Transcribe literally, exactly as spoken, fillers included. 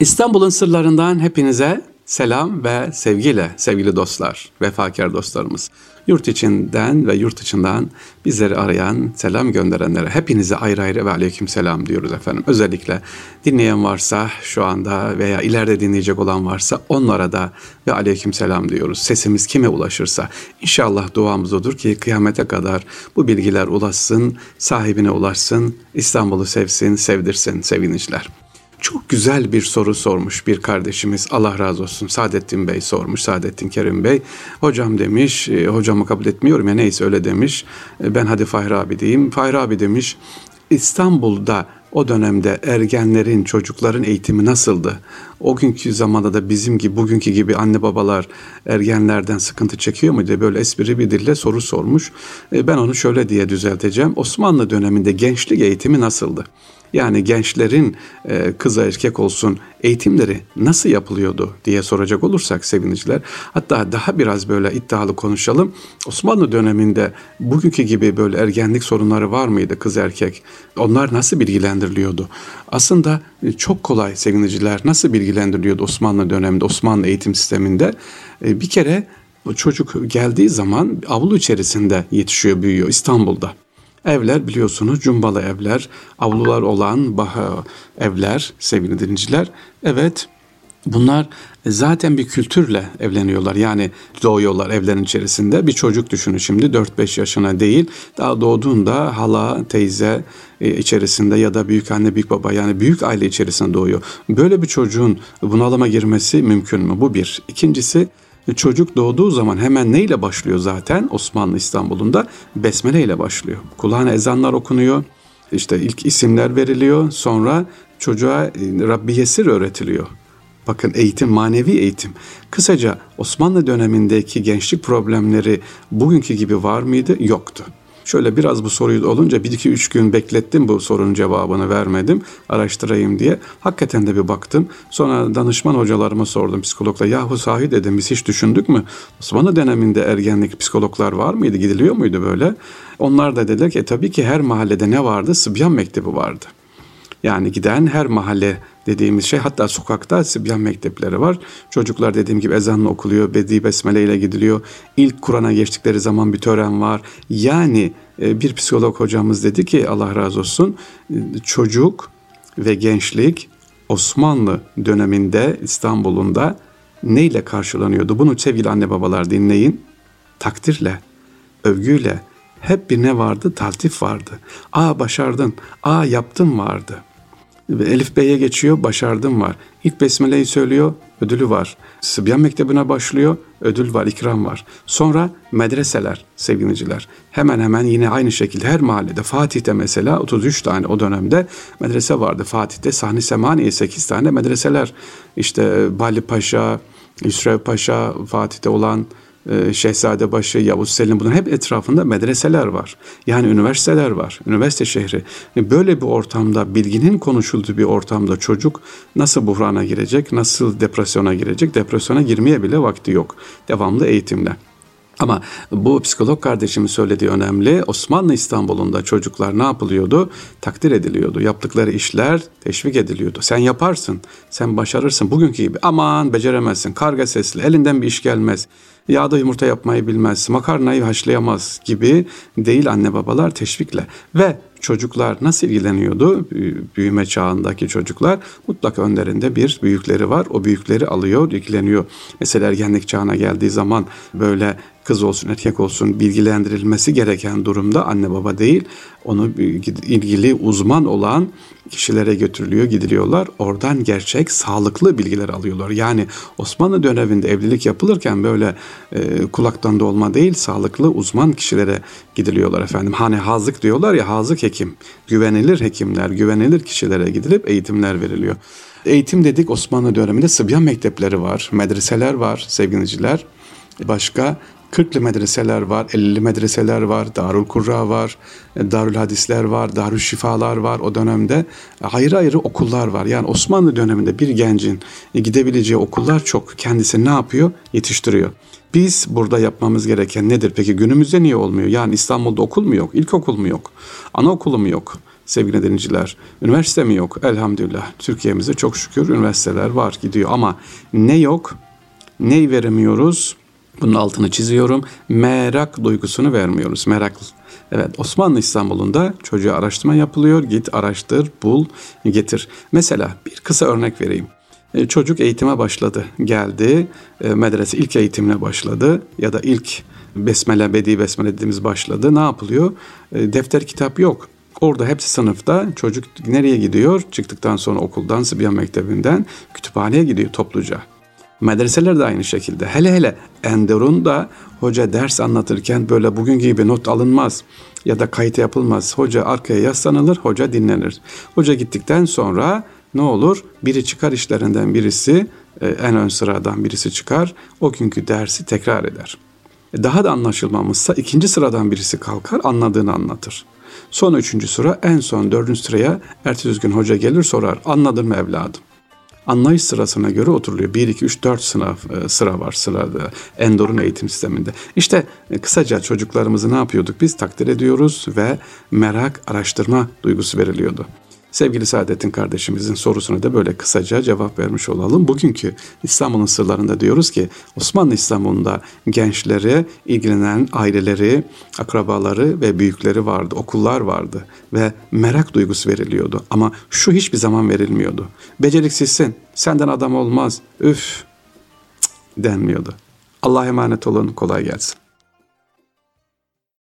İstanbul'un sırlarından hepinize selam ve sevgiyle sevgili dostlar, vefakar dostlarımız. Yurt içinden ve yurt dışından bizleri arayan, selam gönderenlere hepinize ayrı ayrı ve aleyküm selam diyoruz efendim. Özellikle dinleyen varsa şu anda veya ileride dinleyecek olan varsa onlara da ve aleyküm selam diyoruz. Sesimiz kime ulaşırsa inşallah duamız odur ki kıyamete kadar bu bilgiler ulaşsın, sahibine ulaşsın, İstanbul'u sevsin, sevdirsin sevinçler. Çok güzel bir soru sormuş bir kardeşimiz, Allah razı olsun. Saadettin Bey sormuş, Saadettin Kerim Bey. Hocam demiş, hocamı kabul etmiyorum ya neyse öyle demiş. Ben hadi Fahir abi diyeyim. Fahir abi demiş, İstanbul'da o dönemde ergenlerin, çocukların eğitimi nasıldı? O günkü zamanda da bizim gibi, bugünkü gibi anne babalar ergenlerden sıkıntı çekiyor mu diye böyle espri bir dille soru sormuş. Ben onu şöyle diye düzelteceğim. Osmanlı döneminde gençlik eğitimi nasıldı? Yani gençlerin e, kız erkek olsun eğitimleri nasıl yapılıyordu diye soracak olursak sevinçler, hatta daha biraz böyle iddialı konuşalım. Osmanlı döneminde bugünkü gibi böyle ergenlik sorunları var mıydı, kız erkek? Onlar nasıl bilgilendiriliyordu? Aslında e, çok kolay sevinçler, nasıl bilgilendiriliyordu Osmanlı döneminde, Osmanlı eğitim sisteminde? E, bir kere çocuk geldiği zaman avlu içerisinde yetişiyor, büyüyor İstanbul'da. Evler biliyorsunuz cumbalı evler, avlular olan baha evler sevgili dinleyiciler. Evet, bunlar zaten bir kültürle evleniyorlar, yani doğuyorlar evlerin içerisinde. Bir çocuk düşünün şimdi dört beş yaşına değil, daha doğduğunda hala, teyze içerisinde ya da büyük anne büyük baba, yani büyük aile içerisinde doğuyor. Böyle bir çocuğun bunalıma girmesi mümkün mü? Bu bir. İkincisi, çocuk doğduğu zaman hemen neyle başlıyor zaten Osmanlı İstanbul'unda? Besmele ile başlıyor. Kulağına ezanlar okunuyor, işte ilk isimler veriliyor, sonra çocuğa Rabbi Yesir öğretiliyor. Bakın eğitim, manevi eğitim. Kısaca Osmanlı dönemindeki gençlik problemleri bugünkü gibi var mıydı? Yoktu. Şöyle biraz bu soruyu olunca bir iki üç gün beklettim, bu sorunun cevabını vermedim araştırayım diye. Hakikaten de bir baktım. Sonra danışman hocalarıma sordum, psikologla. Yahu sahi dedim, biz hiç düşündük mü? Osmanlı döneminde ergenlik, psikologlar var mıydı? Gidiliyor muydu böyle? Onlar da dediler ki e, tabii ki her mahallede ne vardı? Sıbyan Mektebi vardı. Yani giden her mahalle dediğimiz şey, hatta sokakta Sıbyan mektepleri var. Çocuklar dediğim gibi ezanla okuluyor, bedi besmele ile gidiliyor. İlk Kur'an'a geçtikleri zaman bir tören var. Yani bir psikolog hocamız dedi ki Allah razı olsun, çocuk ve gençlik Osmanlı döneminde İstanbul'unda neyle karşılanıyordu? Bunu sevgili anne babalar dinleyin. Takdirle, övgüyle. Hep bir ne vardı? Taltif vardı. Aa başardın, aa yaptın vardı. Elif Bey'e geçiyor, başardın var. İlk Besmele'yi söylüyor, ödülü var. Sıbyan Mektebi'ne başlıyor, ödül var, ikram var. Sonra medreseler, sevgiliciler. Hemen hemen yine aynı şekilde her mahallede, Fatih'te mesela otuz üç tane o dönemde medrese vardı. Fatih'te, Sahn-ı Semani'ye sekiz tane medreseler. İşte Bali Paşa, Yusrev Paşa, Fatih'te olan Şehzadebaşı, Yavuz Selim, bunların hep etrafında medreseler var. Yani üniversiteler var. Üniversite şehri. Böyle bir ortamda, bilginin konuşulduğu bir ortamda çocuk nasıl buhrana girecek, nasıl depresyona girecek? Depresyona girmeye bile vakti yok. Devamlı eğitimle. Ama bu psikolog kardeşimin söylediği önemli. Osmanlı İstanbul'unda çocuklar ne yapılıyordu? Takdir ediliyordu. Yaptıkları işler teşvik ediliyordu. Sen yaparsın, sen başarırsın. Bugünkü gibi aman beceremezsin, karga sesli, elinden bir iş gelmez, yağda yumurta yapmayı bilmez, makarnayı haşlayamaz gibi değil, anne babalar teşvikle. Ve çocuklar nasıl ilgileniyordu? Büyüme çağındaki çocuklar mutlaka önlerinde bir büyükleri var. O büyükleri alıyor, ilgileniyor. Mesela ergenlik çağına geldiği zaman böyle kız olsun, erkek olsun bilgilendirilmesi gereken durumda anne baba değil, onu ilgili uzman olan kişilere götürülüyor, gidiliyorlar. Oradan gerçek, sağlıklı bilgiler alıyorlar. Yani Osmanlı döneminde evlilik yapılırken böyle e, kulaktan dolma değil, sağlıklı uzman kişilere gidiliyorlar efendim. Hani hazık diyorlar ya, hazık hekim, güvenilir hekimler, güvenilir kişilere gidilip eğitimler veriliyor. Eğitim dedik, Osmanlı döneminde Sıbyan mektepleri var, medreseler var sevgiliciler. Başka kırklı medreseler var, ellili medreseler var, Darul Kurra var, Darul Hadisler var, Darul Şifalar var o dönemde. Ayrı ayrı okullar var. Yani Osmanlı döneminde bir gencin gidebileceği okullar çok. Kendisi ne yapıyor? Yetiştiriyor. Biz burada yapmamız gereken nedir? Peki günümüzde niye olmuyor? Yani İstanbul'da okul mu yok? İlkokul mu yok? Anaokulu mu yok? sevgili dinleyiciler. Üniversite mi yok? Elhamdülillah. Türkiye'mizde çok şükür üniversiteler var, gidiyor, ama ne yok? Neyi veremiyoruz? Bunun altını çiziyorum. Merak duygusunu vermiyoruz. Merak. Evet, Osmanlı İstanbul'unda çocuğa araştırma yapılıyor. Git araştır, bul, getir. Mesela bir kısa örnek vereyim. Çocuk eğitime başladı. Geldi, medrese ilk eğitimine başladı ya da ilk besmele, bedi besmele dediğimiz başladı. Ne yapılıyor? Defter, kitap yok. Orada hepsi sınıfta. Çocuk nereye gidiyor? Çıktıktan sonra okuldan, Sıbyan Mektebi'nden kütüphaneye gidiyor topluca. Medreseler de aynı şekilde. Hele hele Enderun'da hoca ders anlatırken böyle bugün gibi not alınmaz ya da kayıt yapılmaz. Hoca arkaya yaslanılır, hoca dinlenir. Hoca gittikten sonra ne olur? Biri çıkar işlerinden birisi, en ön sıradan birisi çıkar. O günkü dersi tekrar eder. Daha da anlaşılmamışsa ikinci sıradan birisi kalkar, anladığını anlatır. Son üçüncü sıra, en son dördüncü sıraya ertesi gün hoca gelir, sorar. Anladın mı evladım? Anlayış sırasına göre oturuluyor. bir, iki, üç, dört sınav, sıra var sırada Enderun eğitim sisteminde. İşte kısaca çocuklarımızı ne yapıyorduk? Biz takdir ediyoruz ve merak, araştırma duygusu veriliyordu. Sevgili Saadettin kardeşimizin sorusuna da böyle kısaca cevap vermiş olalım. Bugünkü İstanbul'un sırlarında diyoruz ki Osmanlı İstanbul'unda gençlere ilgilenen aileleri, akrabaları ve büyükleri vardı, okullar vardı ve merak duygusu veriliyordu. Ama şu hiçbir zaman verilmiyordu. Beceriksizsin, senden adam olmaz, üf denmiyordu. Allah'a emanet olun, kolay gelsin.